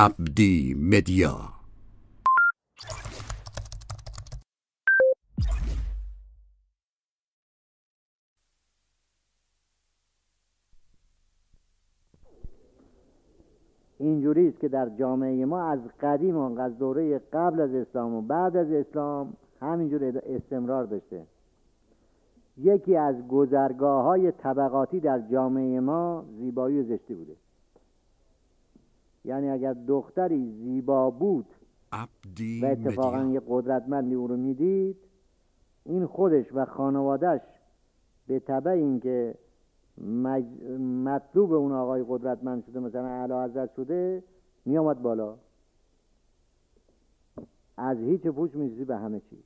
عبدی مدیا. اینجوری است که در جامعه ما از قدیم آن از دوره قبل از اسلام و بعد از اسلام همینجور استمرار داشته. یکی از گذرگاه‌های طبقاتی در جامعه ما زیبایی و زشتی بوده. یعنی اگر دختری زیبا بود و اتفاقا یه قدرتمندی او رو میدید، این خودش و خانوادهش به تبع اینکه مطلوب اون آقای قدرتمند شده، مثلا اعلیحضرت شده، میامد بالا، از هیچ پوچ میزی به همه چی.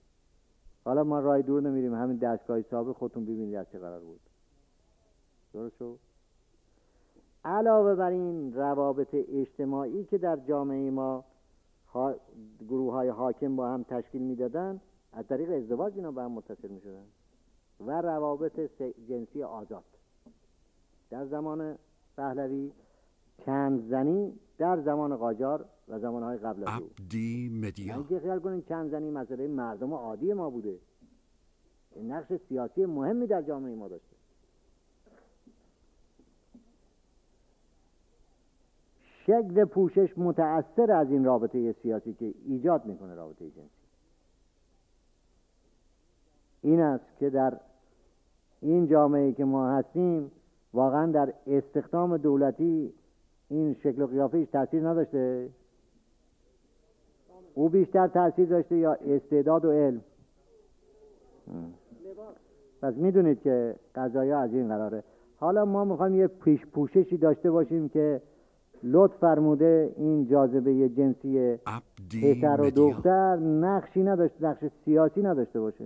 حالا ما رای دور نمیریم، همین دستگاه سابق خودتون ببینید از چه قرار بود. درست شد؟ علاوه بر این روابط اجتماعی که در جامعه ما گروه های حاکم با هم تشکیل میدادن، از طریق ازدواج اینا با هم متصل میشدن و روابط جنسی آزاد. در زمان پهلوی چند زنی، در زمان قاجار و زمانهای قبل از او. عبدی مدیا. اینکه خیال کنین چند زنی مسئله مردم عادی ما بوده، نقش سیاسی مهمی در جامعه ما داشته. شکل پوشش متأثر از این رابطه سیاسی که ایجاد میکنه رابطه جنسی. این است که در این جامعه که ما هستیم واقعا در استخدام دولتی این شکل و قیافهش تأثیر نداشته؟ او بیشتر تأثیر داشته یا استعداد و علم؟ پس میدونید که قضایا از این قراره. حالا ما میخوایم یه پیش پوششی داشته باشیم که لطف فرموده این جاذبه جنسی پسر و دختر نقشی نداشته، نقش سیاسی نداشته باشه.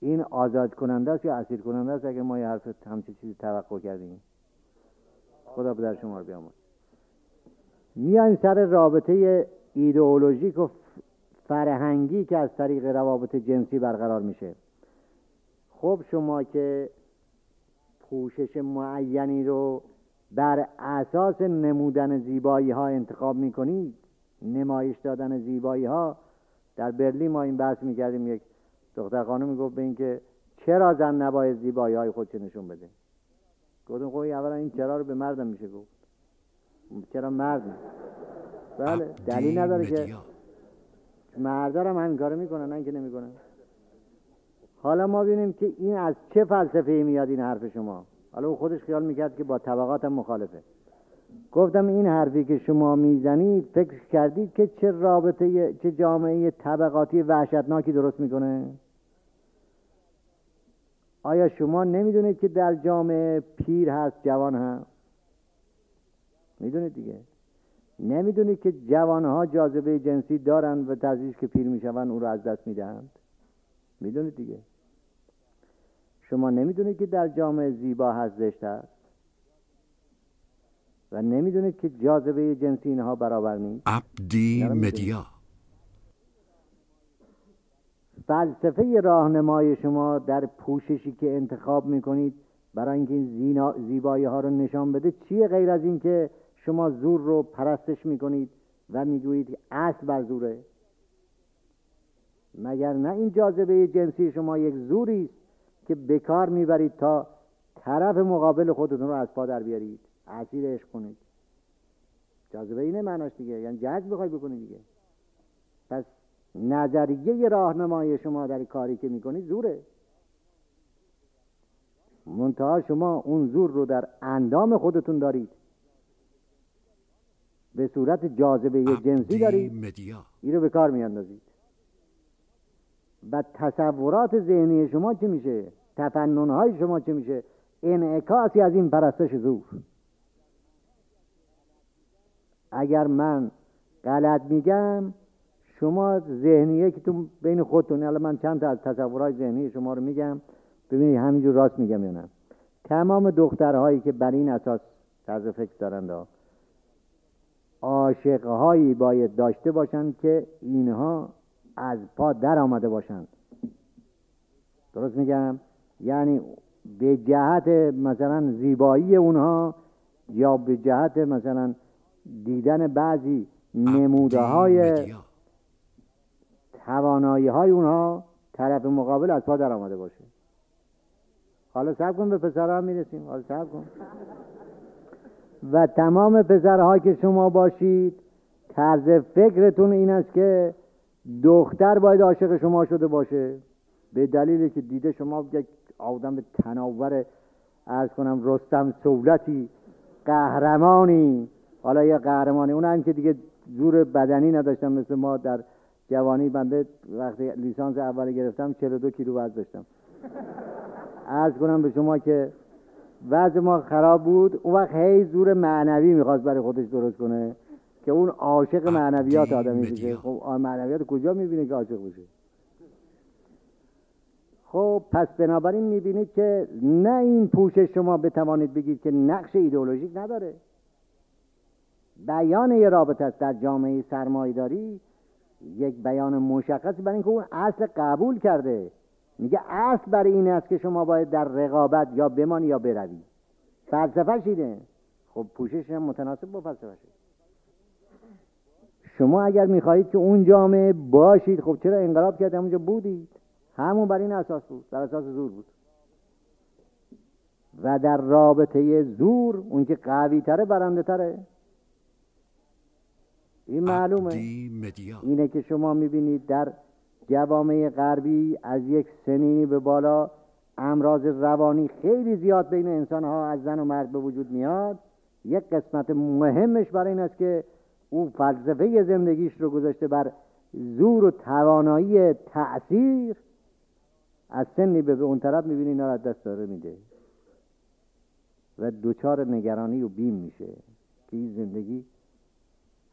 این آزاد کننده است یا اسیر کننده است؟ اگه ما یه حرف همچین چیزی توقع کردیم، خدا پدر شما رو بیامرزه. میایم سر رابطه ایدئولوژیک و فرهنگی که از طریق روابط جنسی برقرار میشه. خب شما که پوشش معینی رو بر اساس نمودن زیبایی ها انتخاب میکنید، نمایش دادن زیبایی ها. در برلین ما این بحث میکردیم، یک دختر خانم میگفت به این که چرا زن نباید زیبایی های خودش نشون بده. گفتم خب اولا این چرا رو به مردم میشه گفت، چرا مردم؟ بله، دلیل نداره که مردا هم همین کارو میکنن، نه اینکه نمیکنن. حالا ما ببینیم که این از چه فلسفه‌ای میاد این حرف شما. حالا او خودش خیال میکرد که با طبقاتم مخالفه. گفتم این حرفی که شما میزنید، فکر کردید که چه رابطه، چه جامعه طبقاتی وحشتناکی درست میکنه؟ آیا شما نمیدونید که در جامعه پیر هست، جوان هست؟ میدونید دیگه. نمیدونید که جوانها جاذبه جنسی دارن و ترجیح که پیر میشون اون رو از دست میدهند؟ میدونید دیگه. شما نمیدونید که در جامعه زیبا هست، زشت هست، و نمیدونید که جاذبه جنسی اینها برابر نیست. عبدی مدیا. فلسفه راهنمای شما در پوششی که انتخاب میکنید برای اینکه این زیبایی ها رو نشان بده چیه غیر از اینکه شما زور رو پرستش میکنید و میگویید اصل بر زوره؟ مگر نه این جاذبه جنسی شما یک زوری است که بکار میبرید تا طرف مقابل خودتون رو از پا در بیارید، اسیرش کنید. جاذبه اینه معناش دیگه، یعنی جذب بخوای بکنید دیگه. پس نظریه راهنمای شما در کاری که میکنید زوره، منتها شما اون زور رو در اندام خودتون دارید، به صورت جاذبه جنسی دارید، این رو به کار میاندازید. و تصورات ذهنی شما چه میشه؟ تفننهای شما چه میشه؟ انعکاسی از این پرستش زور. اگر من غلط میگم، شما ذهنیه که تو بین خودتون. الان من چند تا از تصورات ذهنی شما رو میگم، ببینید همینجور راست میگم یا نه. تمام دخترهایی که بر این اساس طرز فکر دارند، عاشقهایی باید داشته باشند که اینها از پا در آمده باشند. درست میگم؟ یعنی به جهت مثلا زیبایی اونها یا به جهت مثلا دیدن بعضی نموده های توانایی های اونها طرف مقابل از پا در آمده باشه. حالا صبر کن، به پسرها میرسیم، حالا صبر کن. و تمام پسرها که شما باشید طرز فکرتون این است که دختر باید عاشق شما شده باشه، به دلیلی که دیده شما یک آدم تناور عرض کنم رستم سولتی، قهرمانی. حالا یه قهرمانی اون هم که دیگه زور بدنی نداشتم مثل ما. در جوانی بنده وقتی لیسانس اول گرفتم 42 کیلو وزن داشتم. عرض کنم به شما که وضع ما خراب بود. اون وقت هی زور معنوی میخواست برای خودش درست کنه که اون عاشق معنویات آدمی بشه. خب معنویات کجا میبینه که عاشق بشه؟ خب پس بنابراین میبینید که نه این پوشش شما بتوانید بگید که نقش ایدئولوژیک نداره، بیان یه رابطه است در جامعه سرمایه‌داری، یک بیان مشخصی برای اینکه اون اصل قبول کرده. میگه اصل برای این است که شما باید در رقابت یا بمانی یا بروی. فلسفه‌ش اینه. خب پوشش هم متناسب با فلسفه‌ش. شما اگر میخواهید که اون جامعه باشید، خب چرا انقلاب کردید؟ اونجا بودید، همون بر این اساس بود، بر اساس زور بود. و در رابطه زور اون که قوی تره برنده تره. این معلومه. اینه که شما میبینید در جوامع غربی از یک سنینی به بالا امراض روانی خیلی زیاد بین انسان ها از زن و مرد به وجود میاد. یک قسمت مهمش برای این است که او فلسفه زندگیش رو گذاشته بر زور و توانایی تأثیر. از سنی به اون طرف میبینی اینا را دست داره میده و دوچار نگرانی و بیم میشه که این زندگی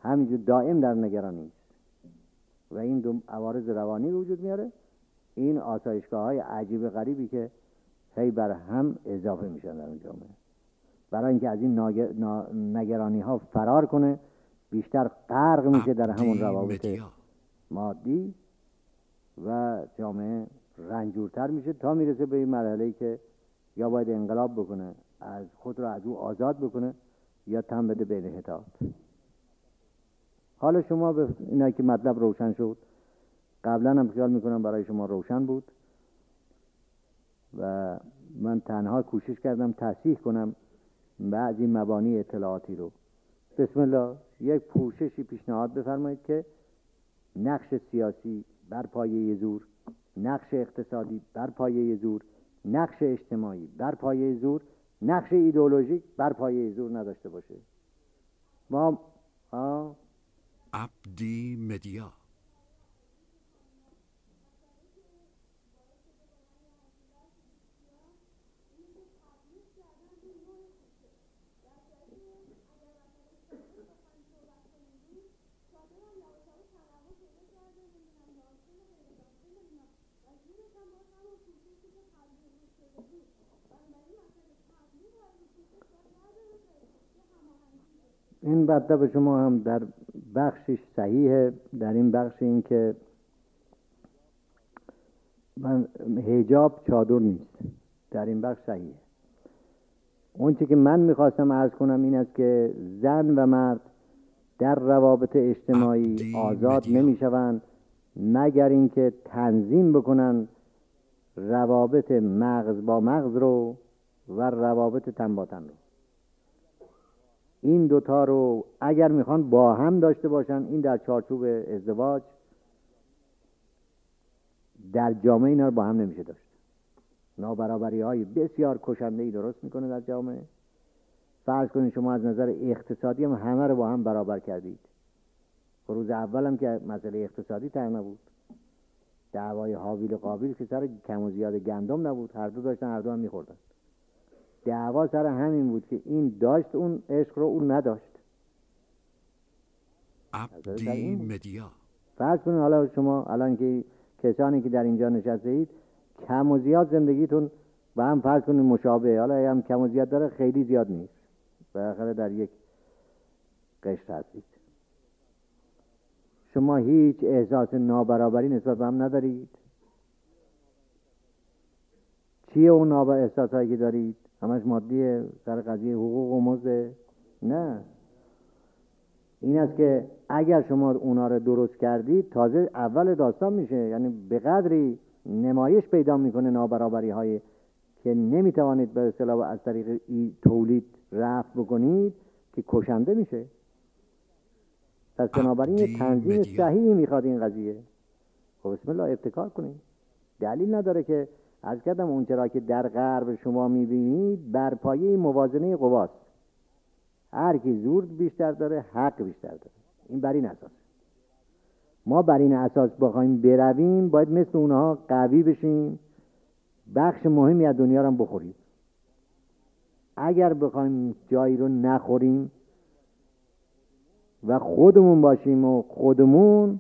همینجور دائم در نگرانی و این دو عوارض روانی وجود میاره. این آسایشگاه های عجیب غریبی که هی بر هم اضافه میشن در اون جامعه، برای اینکه از این نگرانی ها فرار کنه بیشتر غرق میشه در همون روابط مادی و جامعه رنجورتر میشه تا میرسه به این مرحله‌ای که یا باید انقلاب بکنه، از خود را از او آزاد بکنه، یا تن بده به انحطاط. حالا شما به اینا که مطلب روشن شد، قبلا هم خیال میکنم برای شما روشن بود و من تنها کوشش کردم تصحیح کنم بعضی مبانی اطلاعاتی رو. بسم الله. یک پوششی پیشنهاد بفرمایید که نقش سیاسی بر پایه زور، نقش اقتصادی بر پایه زور، نقش اجتماعی بر پایه زور، نقش ایدئولوژیک بر پایه زور نداشته باشه. ما عبدی مدیا. این مطلب شما هم در بخشش صحیحه. در این بخش این که من حجاب چادر نیست، در این بخش صحیحه. اون چیزی که من میخواستم عرض کنم این است که زن و مرد در روابط اجتماعی آزاد نمیشوند مگر اینکه تنظیم بکنن روابط مغز با مغز رو و روابط تن با تن رو. این دوتا رو اگر میخوان با هم داشته باشن، این در چارچوب ازدواج در جامعه اینا رو با هم نمیشه داشت. نابرابری های بسیار کشندهی درست میکنه در جامعه. فرض کنید شما از نظر اقتصادی هم همه رو با هم برابر کردید. روز اول هم که مسئله اقتصادی تر نبود، دعوای حابیل و قابیل که سر کم و زیاد گندم نبود، هر دو داشتن هر دو هم میخوردن. دعوا سر همین بود که این داشت اون عشق رو، اون نداشت. عبدی مدیا. فرض کنید حالا شما الان که کسانی که در اینجا نشسته اید کم و زیاد زندگیتون و هم فرض کنید مشابه، حالا هم کم و زیاد داره، خیلی زیاد نیست، بالاخره در یک قشر هستید. شما هیچ احساس نابرابری نسبت به هم ندارید. چیه اون احساس هایی که دارید؟ همش مادیه، سر قضیه حقوق و مزد؟ نه، این است که اگر شما اونا رو درست کردید، تازه اول داستان میشه، یعنی به قدری نمایش پیدا میکنه نابرابری های که نمیتوانید به اصطلاح از طریق تولید رفع بکنید که کشنده میشه. پس بنابراین تنظیم صحیحی میخواد این قضیه. خب بسم الله ابتکار کنید. دلیل نداره که از کدم اونچرا که در غرب شما میبینید بر پایه موازنه قواست. هر کی زور بیشتر داره حق بیشتر داره. این بر این اساس. ما بر این اساس بخوایم برویم باید مثل اونها قوی بشیم، بخش مهمی از دنیا رو هم بخوریم. اگر بخوایم جایی رو نخوریم و خودمون باشیم و خودمون،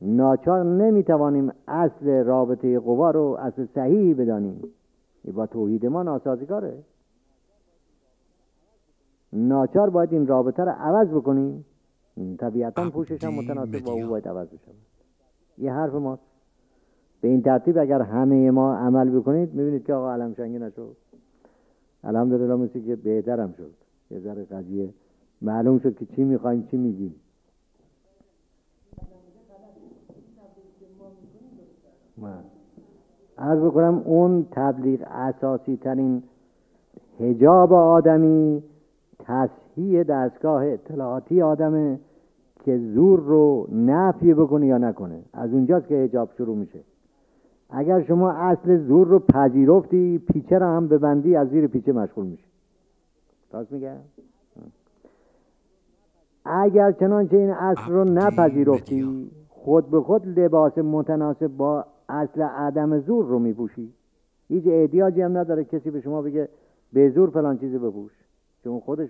ناچار نمیتوانیم اصل رابطه قوا رو اصل صحیحی بدانیم. با توحید ما ناسازگاره. ناچار باید این رابطه رو عوض بکنیم. طبیعتا پوشش هم متناسب با او باید عوض بشه. یه حرف ما به این ترتیب اگر همه ما عمل بکنید، میبینید که آقا علمشنگی نشد، الحمدلله مثل که بهترم شد. یه ذره قضیه معلوم شد که چی میخوایم چی میگیم. عرض بکنم اون تبلیغ اساسی ترین حجاب آدمی تصحیح دستگاه اطلاعاتی آدمه که زور رو نفی بکنه یا نکنه. از اونجاست که حجاب شروع میشه. اگر شما اصل زور رو پذیرفتی، پیچه رو هم ببندی، از زیر پیچه مشغول میشه. راست میگم؟ اگر چنانچه این اصل رو نپذیرفتی، خود به خود لباس متناسب با اصل عدم زور رو میپوشی. هیچ احتیاجی هم نداره کسی به شما بگه به زور فلان چیزی بپوش، چون خودش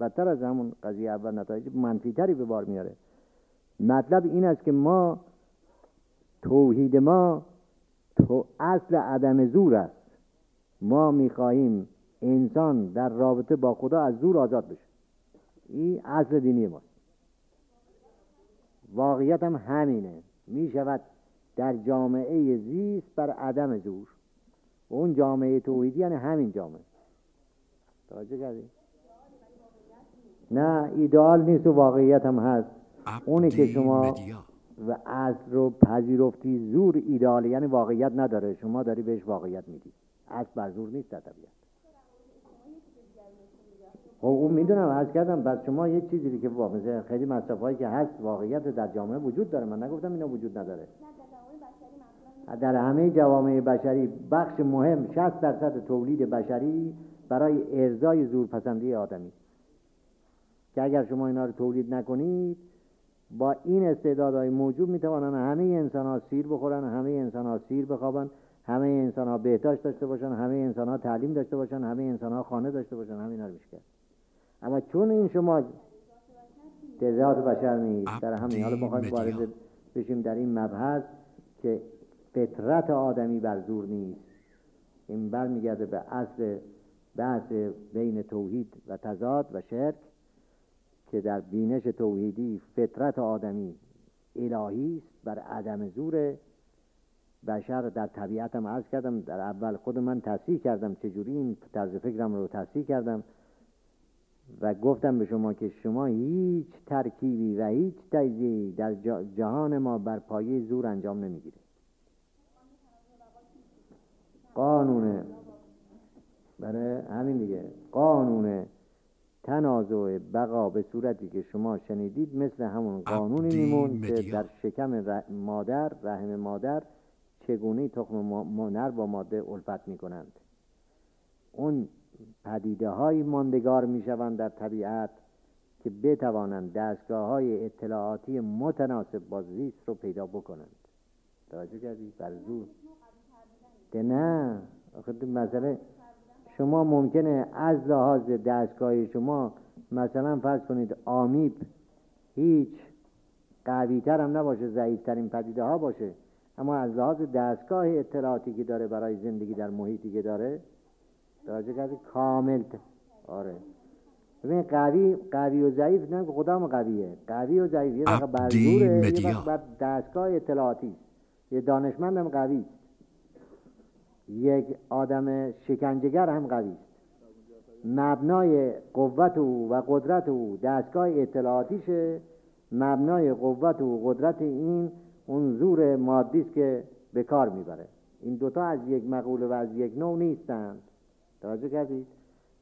بدتر از همون قضیه اول نتایج منفی تری به بار میاره. مطلب این است که ما توحید ما تو اصل عدم زور است. ما میخواهیم انسان در رابطه با خدا از زور آزاد بشه. این اصل دینی ما. واقعیت هم همینه. میشود در جامعه زیست بر عدم زور. اون جامعه توحیدی یعنی همین جامعه. توجه کردی؟ نه، ایدئال نیست و واقعیت هم هست. اونی که شما و اصل رو پذیرفتی، زور ایدئاله، یعنی واقعیت نداره، شما داری بهش واقعیت میدی. اصل بر زور نیست در طبیعت. خب اون میدونم عرض کردم. بس شما یک چیزی که واقعا خیلی مصرف هایی که هست واقعیت در جامعه وجود داره. من نگفتم اینا وجود نداره. در همه جوامع بشری بخش مهم 60% تولید بشری برای ارضای زورپسندی آدمی که اگر شما اینا رو تولید نکنید، با این استعدادهای موجود میتوانن همه انسان ها سیر بخورن، همه انسان ها سیر بخوابن، همه انسان ها بهداشت داشته باشن، همه انسان ها تعلیم داشته باشن، همه انسان ها خانه داشته باشن. همینا رو میشه کرد. اما چون این شما تضاد بشر نیست، در همین حال بخوایم وارد بشیم در این مبحث که فطرت آدمی بر زور نیست، این برمیگرده به اصل بحث بین توحید و تضاد و شرک که در بینش توحیدی فطرت آدمی الهی است، بر عدم زور بشر. در طبیعت هم عرض کردم، در اول خود من تصحیح کردم چجوری این طرز فکرم رو تصحیح کردم و گفتم به شما که شما هیچ ترکیبی و هیچ تجزیه‌ای در جهان ما بر پایه زور انجام نمیگیره. قانونه برای همین دیگه، قانونه تنازع بقا به صورتی که شما شنیدید مثل همون قانونی میمون که در شکم مادر، رحم مادر چگونه تخم نر با ماده الفت میکنند. اون پدیده های ماندگار میشوند در طبیعت که بتوانند دستگاه های اطلاعاتی متناسب با زیست رو پیدا بکنند. توجه کردی؟ بر زور که نه. خود مسئله شما ممکنه از لحاظ دستگاه شما مثلا فرض کنید آمیب هیچ قوی‌تر هم نباشه، ضعیف‌ترین پدیده ها باشه، اما از لحاظ دستگاه اطلاعاتی که داره برای زندگی در محیطی که داره درجه کسی کامل آره. ببین قوی و ضعیف نه که خودم قویه، قوی و ضعیف یه وقت بر زوره، یه وقت بر دستگاه اطلاعاتی. یه دانشمند هم قوی، یک آدم شکنجه‌گر هم قوی است. مبنای قوت او و قدرت او دستگاه اطلاعاتیشه، مبنای قوت و قدرت این اون زور مادیست که به کار میبره. این دوتا از یک مقوله و از یک نوع نیستند. توجه کردید؟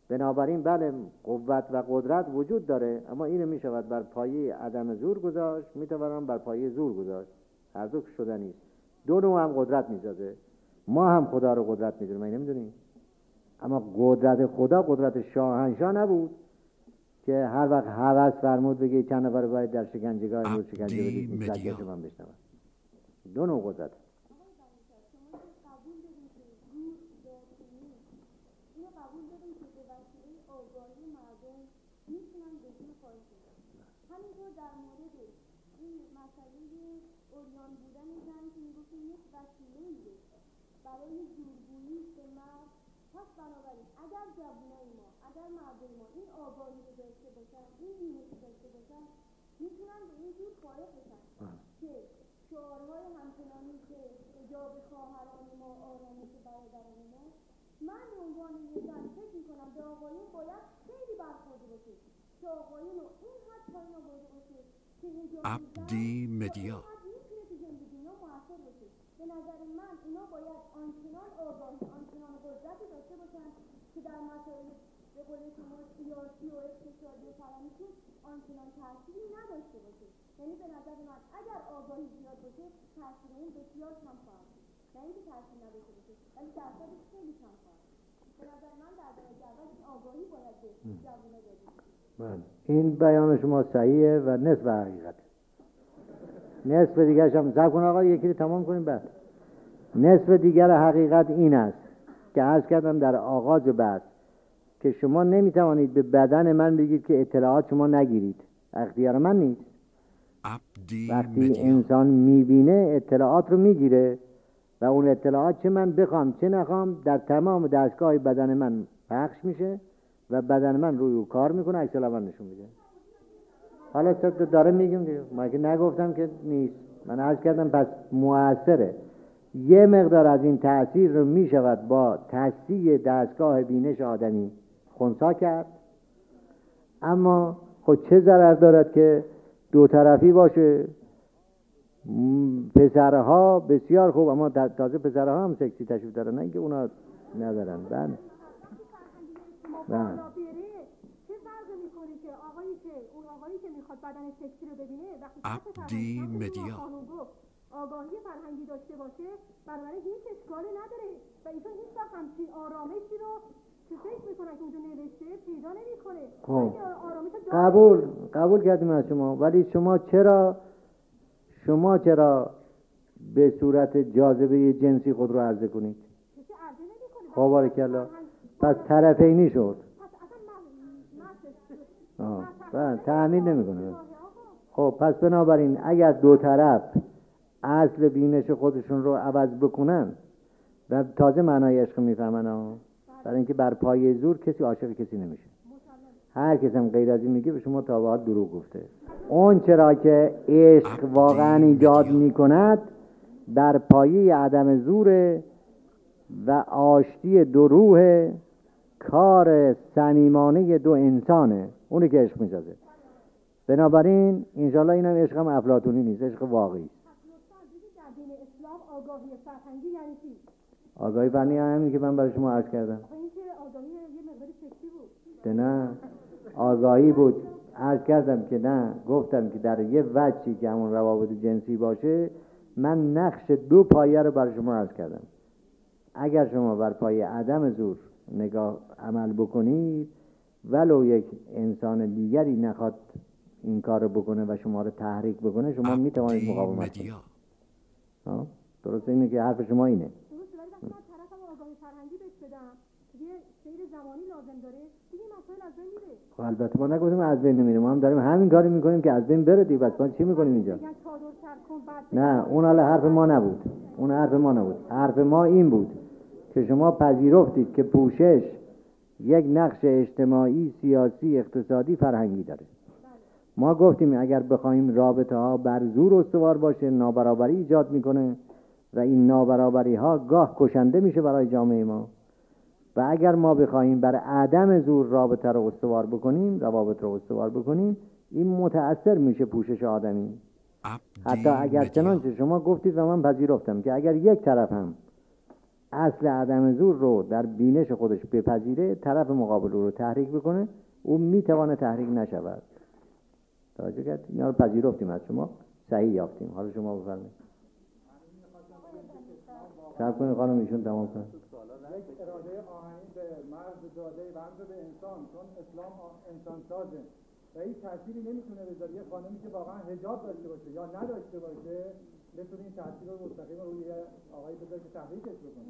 بنابراین بله قوت و قدرت وجود داره، اما اینو میشود بر پایه عدم زور گذاشت، میتوانم بر پایه زور گذاشت، هر دو شدنی. دو نوع هم قدرت میسازه. ما هم خدا رو قدرت میدونیم، این نمیدونیم. اما قدرت خدا قدرت شاهنشاه نبود که هر وقت هوس فرمود بگه چند نفر باید در شکنجهگاه امروز شکنجه بدید سکته من بشنوم. دو نوع قدرت. عبدی مدیا به نظر من اینا باید آنچنان آگاهی، آنچنان قدرتی داشته باشن که در مسائل به قول شما سیاسی و اقتصادی و فرهنگی آنچنان تأثیری نداشته باشه. یعنی به نظر من اگر آگاهی زیاد باشه تأثیر اون بسیار کم خواهد بود، نه اینکه تأثیر نداشته باشه ولی درصدش خیلی کم خواهد بود. به نظر من در درجه اول این آگاهی باید به جوونه بدیم. این بیان شما صحیحه و نصف حقیقته. نصف دیگرش هم زب کن آقا، یکی رو تمام کنیم بس. نصف دیگر حقیقت این است که عرض کردم در آغاز بحث که شما نمیتوانید به بدن من بگید که اطلاعات شما نگیرید، اختیار من نیست. وقتی انسان میبینه اطلاعات رو میگیره و اون اطلاعات چه من بخوام چه نخوام در تمام دستگاه بدن من پخش میشه و بدن من روی او کار میکنه، عکس العمل نشون میده. حالا داره میگم دیگه، من که نگفتم که نیست، من عرض کردم پس مؤثره. یه مقدار از این تأثیر رو میشود با تصدیه دستگاه بینش آدمی خونسا کرد، اما خود چه ضرر دارد که دو طرفی باشه. پسرها بسیار خوب، اما تازه پسرها هم سکسی تشویق دارن، نه اینکه اونا ندارن. بله بله. عبدی مدیا آگاهی فرهنگی داشته باشه برای هیچ اشکالی نداره و ایشون هیچ وقت همچین آرامشی رو که فکر میکنه که اونجا نوشته پیدا نمیکنه. قبول کردیم از شما، ولی شما چرا به صورت جاذبه جنسی خود رو عرضه کنید؟ خب بارکالله، پس طرفینی شد. تأمین نمی کنه. خب پس بنابراین اگر دو طرف اصل بینش خودشون رو عوض بکنن و تازه معنای عشق میفهمن ها، برای اینکه بر پایه زور کسی عاشق کسی نمیشه. هر کس هم غیر از این میگه به شما تا به حال دروغ گفته. اون چرا که عشق واقعا ایجاد میکند بر پایه عدم زور و آشتی دو روح، کار صمیمانه دو انسانه، اونی که عشق میسازه. بنابراین انشالله اینم عشق هم افلاطونی نیست، عشق واقعی. در دین اسلام آگاهی فرهنگی یعنی چی؟ آگاهی فرهنگی همین که من برای شما عرض کردم. این که آگاهی یه مقدار شکلی بود. نه آگاهی بود. عرض کردم که نه، گفتم که در یه وجهی که همون روابط جنسی باشه، من نقش دو پایه رو برای شما عرض کردم. اگر شما بر پایه عدم زور نگاه عمل بکنید، ولو یک انسان دیگری نخواد این کار رو بکنه و شما رو تحریک بکنه، شما میتوانید مقاومت کنید. درسته؟ اینه که حرف شما اینه. درسته، ولی وقتی من طرف هم آگاهی فرهنگی بهش بدم دیگه سیر زمانی لازم داره دیگه، مسائل از بین میره. خب البته ما نگفتیم از بین نمیره، ما هم داریم همین کاری میکنیم که از بین بره دیگه. بس ما چی میکنیم اینجا؟ نه اون حالا حرف ما نبود، اون حرف ما نبود. حرف ما این بود که شما پذیرفتید که پوشش یک نقش اجتماعی، سیاسی، اقتصادی، فرهنگی داره. ما گفتیم اگر بخوایم رابطه ها بر زور استوار باشه، نابرابری ایجاد میکنه و این نابرابری ها گاه کشنده میشه برای جامعه ما و اگر ما بخوایم بر عدم زور رابطه رو استوار بکنیم، روابط رو استوار بکنیم، این متأثر میشه پوشش آدمی. حتی اگر چنانچه شما گفتید و من پذیرفتم که اگر یک طرف هم اصل عدم زور رو در بینش خودش بپذیره، طرف مقابل رو تحریک بکنه، او میتوانه تحریک نشود. توجه کردید؟ اینا رو پذیرفتیم از شما، صحیح یافتیم. حالا شما بفرمایید. صبر کنید خانم، ایشون تمام کنه. یک اراده آهنی به مرد داده و هم به انسان، چون اسلام انسان سازه و این تأثیری نمیتونه بذاره یه خانمی که واقعا حجاب داشته باشه یا نداشته باشه بتونه این تأثیر رو مستقیم روی آقایی بذاره که تحریکش بکنه.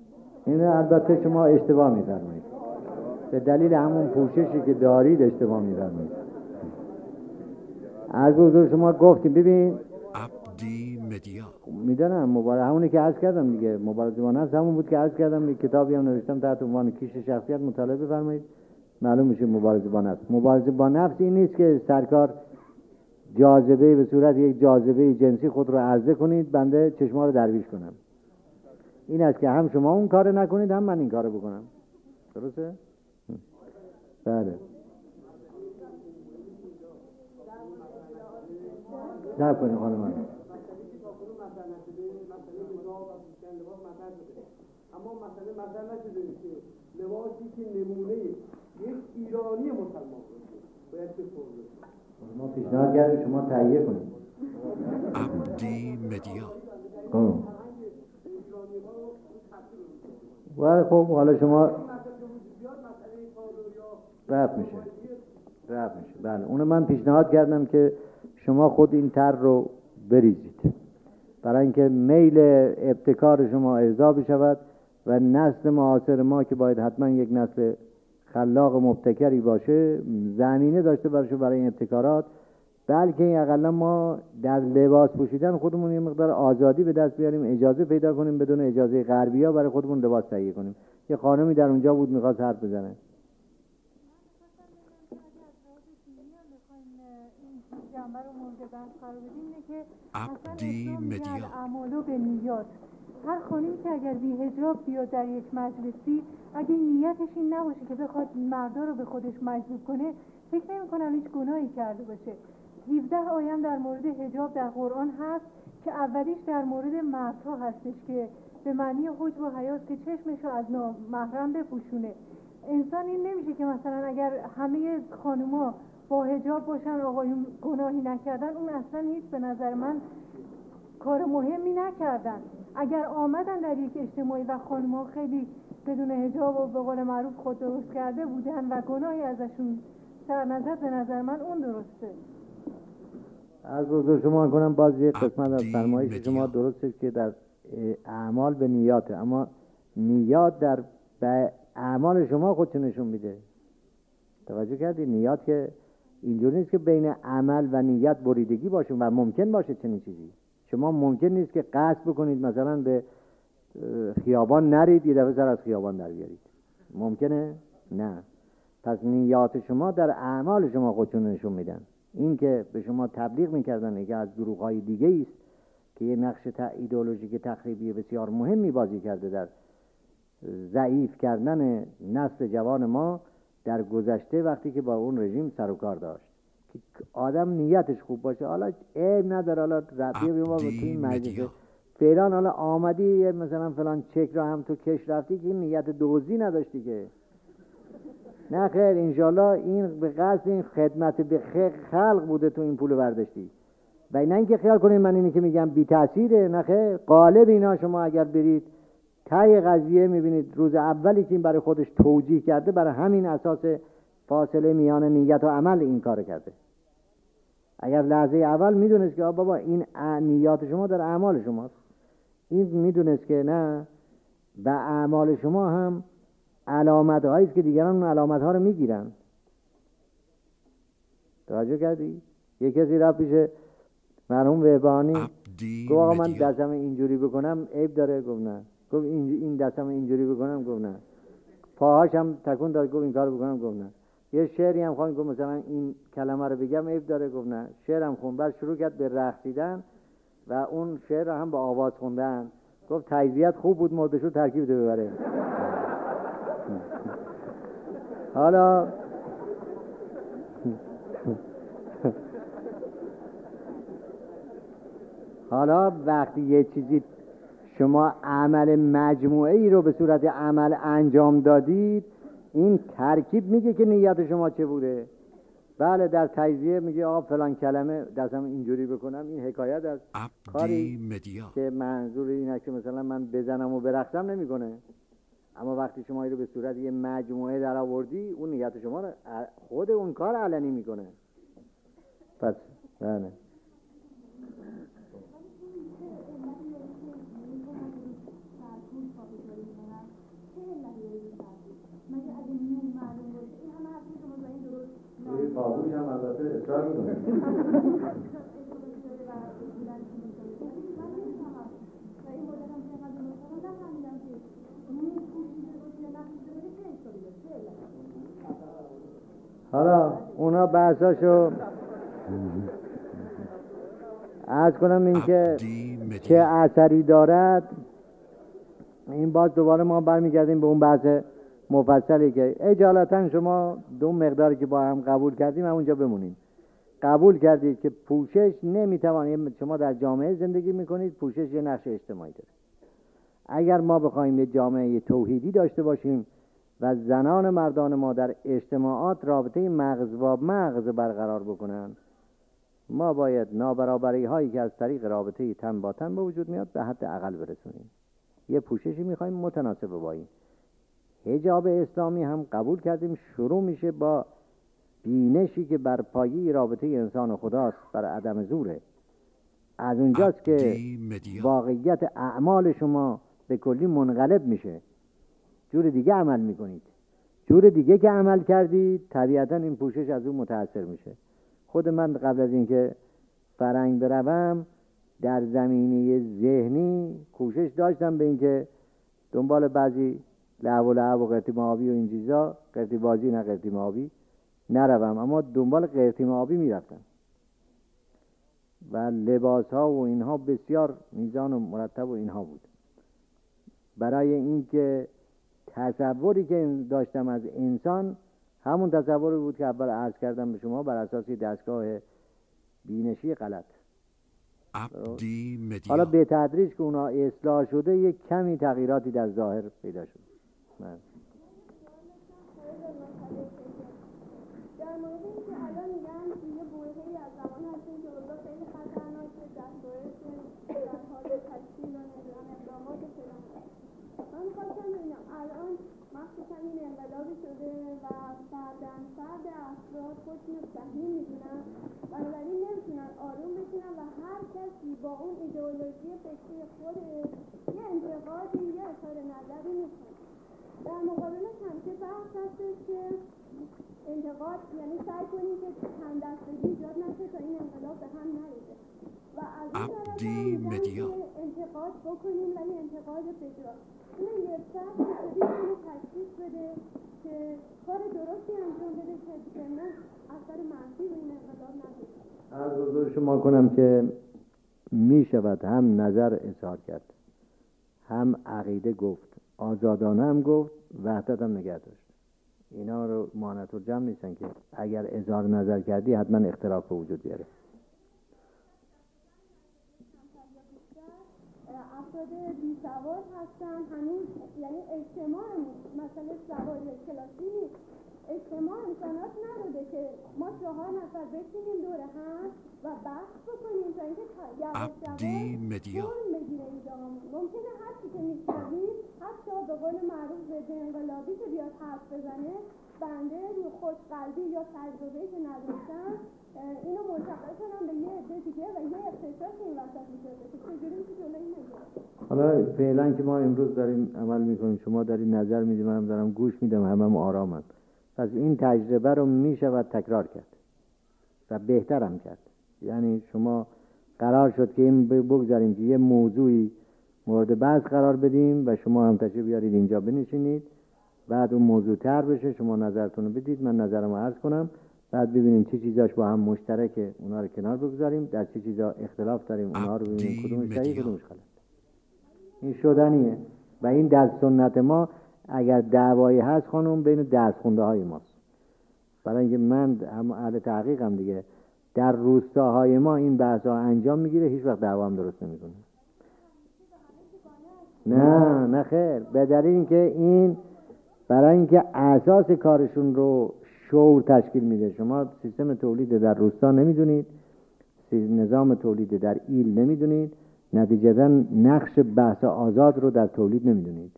این البته شما اشتباه میفرمایید، به دلیل همون پوششی که دارید اشتباه میفرمایید. از حضور شما گفتیم ببین عبدی مدیا، میدونم مبارک همونی که عرض کردم دیگه، مبارک زبان هست همون بود که عرض کردم. کتابی هم نوشتم تحت عنوان کیش شخصیت، مطالعه بفرمایید معلوم میشه مبارزه با نفس. مبارزه با نفس این نیست که سرکار جاذبه به صورت یک جاذبه جنسی خود رو عرضه کنید، بنده چشما رو درویش کنم. این است که هم شما اون کارو نکنید هم من این کارو بکنم. درسته؟ بله. نه کنید خانم من. اما مسئله مطرح نشده که لباسی که نمونه یک ایرانی مسلمان باشه باید چه فرده. ما پیشنهاد کردیم شما تهیه کنید. عبدی مدیا و خب حالا شما رفت میشه. بله اونو من پیشنهاد کردم که شما خود این تر رو بریزید، برای اینکه میل ابتکار شما ارضا بشود و نسل معاصر ما که باید حتما یک نسل خلاق مبتکری باشه زمینه داشته باشه برای این ابتکارات، بلکه اقلا ما در لباس پوشیدن خودمون یه مقدار آزادی به دست بیاریم، اجازه پیدا کنیم بدون اجازه غربی‌ها برای خودمون لباس تهیه کنیم. یه خانمی در اونجا بود می‌خواست حرف بزنه. عبدی مدیا اعمالو به نیات، هر خانمی که اگر بی حجاب بیاد در یک مجلسی، اگه نیتش این نباشه که بخواد مردا رو به خودش مجذوب کنه، فکر نمی‌کنم هیچ گناهی کرده باشه. 17 آیه در مورد حجاب در قرآن هست که اولیش در مورد مردها هستش که به معنی حجاب و حیاست که چشمش رو از نامحرم بپوشونه. انسان این نمیشه که مثلا اگر همه خانوما با حجاب باشن آقایون گناهی نکردن، اون اصلا هیچ به نظر من کار مهمی نکردن. اگر آمدن در یک اجتماعی و خانم‌ها خیلی بدون حجاب و به قول معروف خود درست کرده بودن و گناهی ازشون سر نزد، به نظر من اون درسته. از حضور شما کنم باز یک قسمت از فرمایش شما درسته که در اعمال به نیاته، اما نیات در به اعمال شما خودش نشون میده. توجه کردی؟ نیات که اینجور نیست که بین عمل و نیت بریدگی باشه و ممکن باشه چنین چیزی. شما ممکن نیست که قصد بکنید مثلا به خیابان نرید یه دفعه سر از خیابان در بیارید. ممکنه؟ نه. پس نیات شما در اعمال شما خودشون نشون میدن. این که به شما تبلیغ میکردن یکی از دروغ‌های دیگه ایست که یه نقش ایدئولوژیک تخریبی بسیار مهمی بازی کرده در ضعیف کردن نسل جوان ما در گذشته، وقتی که با اون رژیم سر و کار داشت. که آدم نیتش خوب باشه، حالا عیب نداره، حالا ربیه بیما به توی مجلسه فیلان، حالا آمدی مثلا فلان چک را هم تو کش رفتی که این نیت دوزی نداشتی که، نه خیر، انشالله این به قصد این خدمت به خلق بوده تو این پول برداشتی. و نه اینکه خیال کنید من اینی که میگم بی تأثیره، نه خیر، قالب اینا شما اگر برید تای قضیه میبینید روز اولی که این برای خودش توجیه کرده، برای همین اساس فاصله میان نیت و عمل این کار کرده. اگر لحظه اول میدونست که بابا این نیات شما در اعمال شماست، این میدونست که نه به اعمال شما هم علامت هاییست که دیگران اون علامت ها رو میگیرن. توجه کردی؟ یک کسی رفت پیش مرحوم بهبهانی گفت آقا من دستم اینجوری بکنم عیب داره؟ گفت نه. گفت این دستم اینجوری بکنم؟ گفت نه. پاهاش هم تکون داد، گفت این کار بکنم؟ گفت نه. یه شعری هم خواهیم، گفت مثلا این کلمه رو بگم عیب داره؟ گفت نه. شعر هم خونبر شروع کرد به رقصیدن و اون شعر رو هم با آواز خوندن. گفت تجزیه‌ات خوب بود، مردشو ترکیب ده ببره. حالا وقتی یه چیزی شما عمل مجموعی رو به صورت عمل انجام دادید، این ترکیب میگه که نیت شما چه بوده. بله، در تجزیه میگه آقا فلان کلمه دستم اینجوری بکنم، این حکایت از کاری مدیا که منظور اینه که مثلا من بزنم و برقصم نمیکنه. اما وقتی شما این رو به صورت یه مجموعه در آوردی، اون نیت شما رو خود اون کار علنی میکنه. پس بله، آبوی هم البته اصرار می‌کنه. حالا اونا بحثاشو عرض کنم، این که چه اثری دارد، این باز دوباره ما برمیگردیم به اون بحث مفصلی که اجالتا شما دو مقداری که با هم قبول کردیم همونجا بمونیم. قبول کردید که پوشش نمیتوانید، شما در جامعه زندگی میکنید، پوشش یه نقش اجتماعی داره. اگر ما بخوایم یه جامعه توحیدی داشته باشیم و زنان مردان ما در اجتماعات رابطه مغز با مغز برقرار بکنن، ما باید نابرابری هایی که از طریق رابطه تن با تن به وجود میاد به حد اقل برسونیم. یه پوششی میخوایم متناسب با این. حجاب اسلامی هم قبول کردیم شروع میشه با بینشی که بر پایه رابطه انسان و خداست، بر عدم زوره. از اونجاست که واقعیت اعمال شما به کلی منقلب میشه، جور دیگه عمل میکنید. جور دیگه که عمل کردید، طبیعتا این پوشش از اون متاثر میشه. خود من قبل از اینکه فرنگ بروم در زمینه ذهنی کوشش داشتم به اینکه دنبال بعضی لعب و قرتی مابی و این چیزا، قرتی بازی نه قرتی مابی نروم، اما دنبال قرتی مابی میرفتم و لباس ها و اینها بسیار میزان و مرتب و اینها بود. برای اینکه تصوری که داشتم از انسان همون تصوری بود که اول عرض کردم به شما بر اساس دستگاه بینشی غلط. حالا به تدریج که اونا اصلاح شده، یک کمی تغییراتی در ظاهر پیدا شد. در مورد این که الان میگن یه برهه‌ای از زمان هستیم که اوضاع خیلی خطرناکه، دستورشون در حال تشکیل و نظام اقدامات فلان. من میخواستم ببینم الان مخصوصا این انقلابی شده و فرد افراد خودشون رو سهیم میدونن، بنابراین نمیتونن آروم بشینن و هر کسی با اون ایدئولوژی فکری خودش یه انتقادی یه اظهار نظری میکنه. در مقابلش هم که بحث هستش که انتقاد، یعنی سعی کنیم که همدستگی ایجاد نشه تا این انقلاب به هم نریزه، و از این طرف هم انتقاد بکنیم ولی انتقاد فکرا. اینه یه سخت شدید کنه تشخیص بده که کار درستی انجام بده که ضمناً اثر منفی به این انقلاب نداره. از حضور شما کنم که می شود هم نظر اظهار کرد، هم عقیده گفت، آزادانه هم گفت، وحدت هم نگه داشت. اینا رو مانتور جمع نیستن که اگر اظهار نظر کردی حتما اختلاف به وجود بیاره. افراد بی سواد هستن هنوز، یعنی اجتماع مثلا سواد کلاسی نیست. اجتماع امکانات نداده که ما 4 نفر بشینیم دور هم و بحث بکنیم تا اینکه عبدی مدیا بگیره. این جامعه ممکنه هرچی که میشنوید، حتی به قول معروف ضد انقلابی که بیاد حرف بزنه، بنده خوشقلبی یا تجربه‌ای که نداشتم اینو منتقل کنم به یه عده دیگه و یه احساس این وسط می‌شه که چجوری میشه جلوی نگیره. حالا فعلا که ما امروز داریم عمل می‌کنیم، شما دارید نظر میدید، منم دارم گوش میدم، همم آرامم. از این تجربه رو می شود تکرار کرد و بهترم کرد. یعنی شما قرار شد که این بگذاریم که یه موضوعی مورد بحث قرار بدیم و شما هم تشریف بیارید اینجا بنشینید، بعد اون موضوع تر بشه، شما نظرتون رو بدید، من نظرم رو عرض کنم، بعد ببینیم چه چیزاش با هم مشترکه، اونا رو کنار بگذاریم، در چه چیزا اختلاف داریم، اونا رو ببینیم کدومش صحیح کدومش غلط. این شدنیه و این در سنت ما. اگر دعوایی هست خانم، بین درس خونده‌های ماست. برای اینکه من هم اهل تحقیقم دیگه، در روستاهای ما این بحثا انجام میگیره، هیچ وقت دعوا هم درست نمیکنه. نه خیر، به دلیل اینکه این برای اینکه اساس کارشون رو شعور تشکیل میده. شما سیستم تولید در روستا نمیدونید، نظام تولید در ایل نمیدونید، نتیجتا نقش بحث آزاد رو در تولید نمیدونید،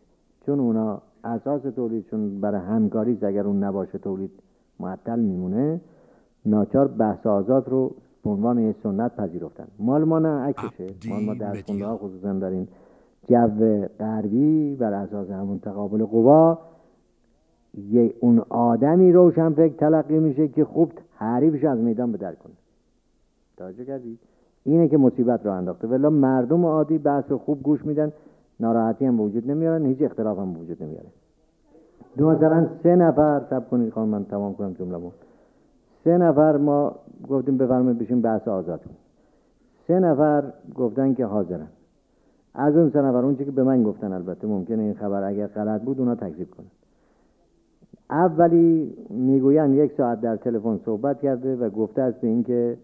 چون اونا اساس تولیدشون برای همکاری، اگر اون نباشه تولید معطل میمونه، ناچار بحث آزاد رو به عنوان یک سنت پذیرفتن. مال ما نه، عکسشه. مال ما در خونه‌ها خصوصا در این جو غربی بر اساس همون تقابل قوا، یه اون آدمی روشن فکر تلقی میشه که خوب حریفش از میدان به در کنه. توجه کردید؟ اینه که مصیبت رو انداخته. ولی مردم عادی بحث خوب گوش میدن، ناراحتی هم وجود نمیارن، هیچ اختلاف هم وجود نمیاره. دو مثلا 3 نفر، تب کنید خانم من تمام کنم جمله‌مو. 3 نفر ما گفتیم بفرمایید بشین بحث آزاد کنیم. 3 نفر گفتن که حاضرن. از اون 3 نفر اون چیزی که به من گفتن، البته ممکنه این خبر اگر غلط بود اونا تکذیب کنن. اولی میگوین 1 ساعت در تلفن صحبت کرده و گفته است به این که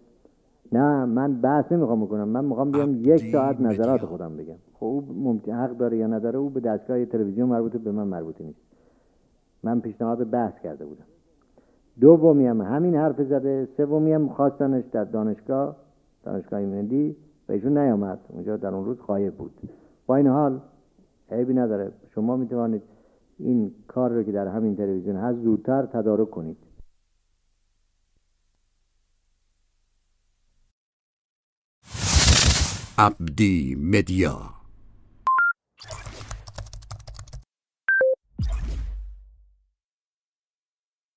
نه من بحث نمیخوام بکنم، من میخوام بیام 1 ساعت نظرات خودم بگم. خب ممکن حق داره یا نداره، او به دستگاه تلویزیون مربوطه، به من مربوطه نیست. من پیشنهاد بحث کرده بودم. دومی هم همین حرف زده، سومی هم خواستنش در دانشگاه ملی و ایشون نیامد، اونجا در اون روز غایب بود. با این حال عیبی نداره، شما میتوانید این کار رو که در همین تلویزیون هست زودتر تدارک کنید. عبدی مدیا.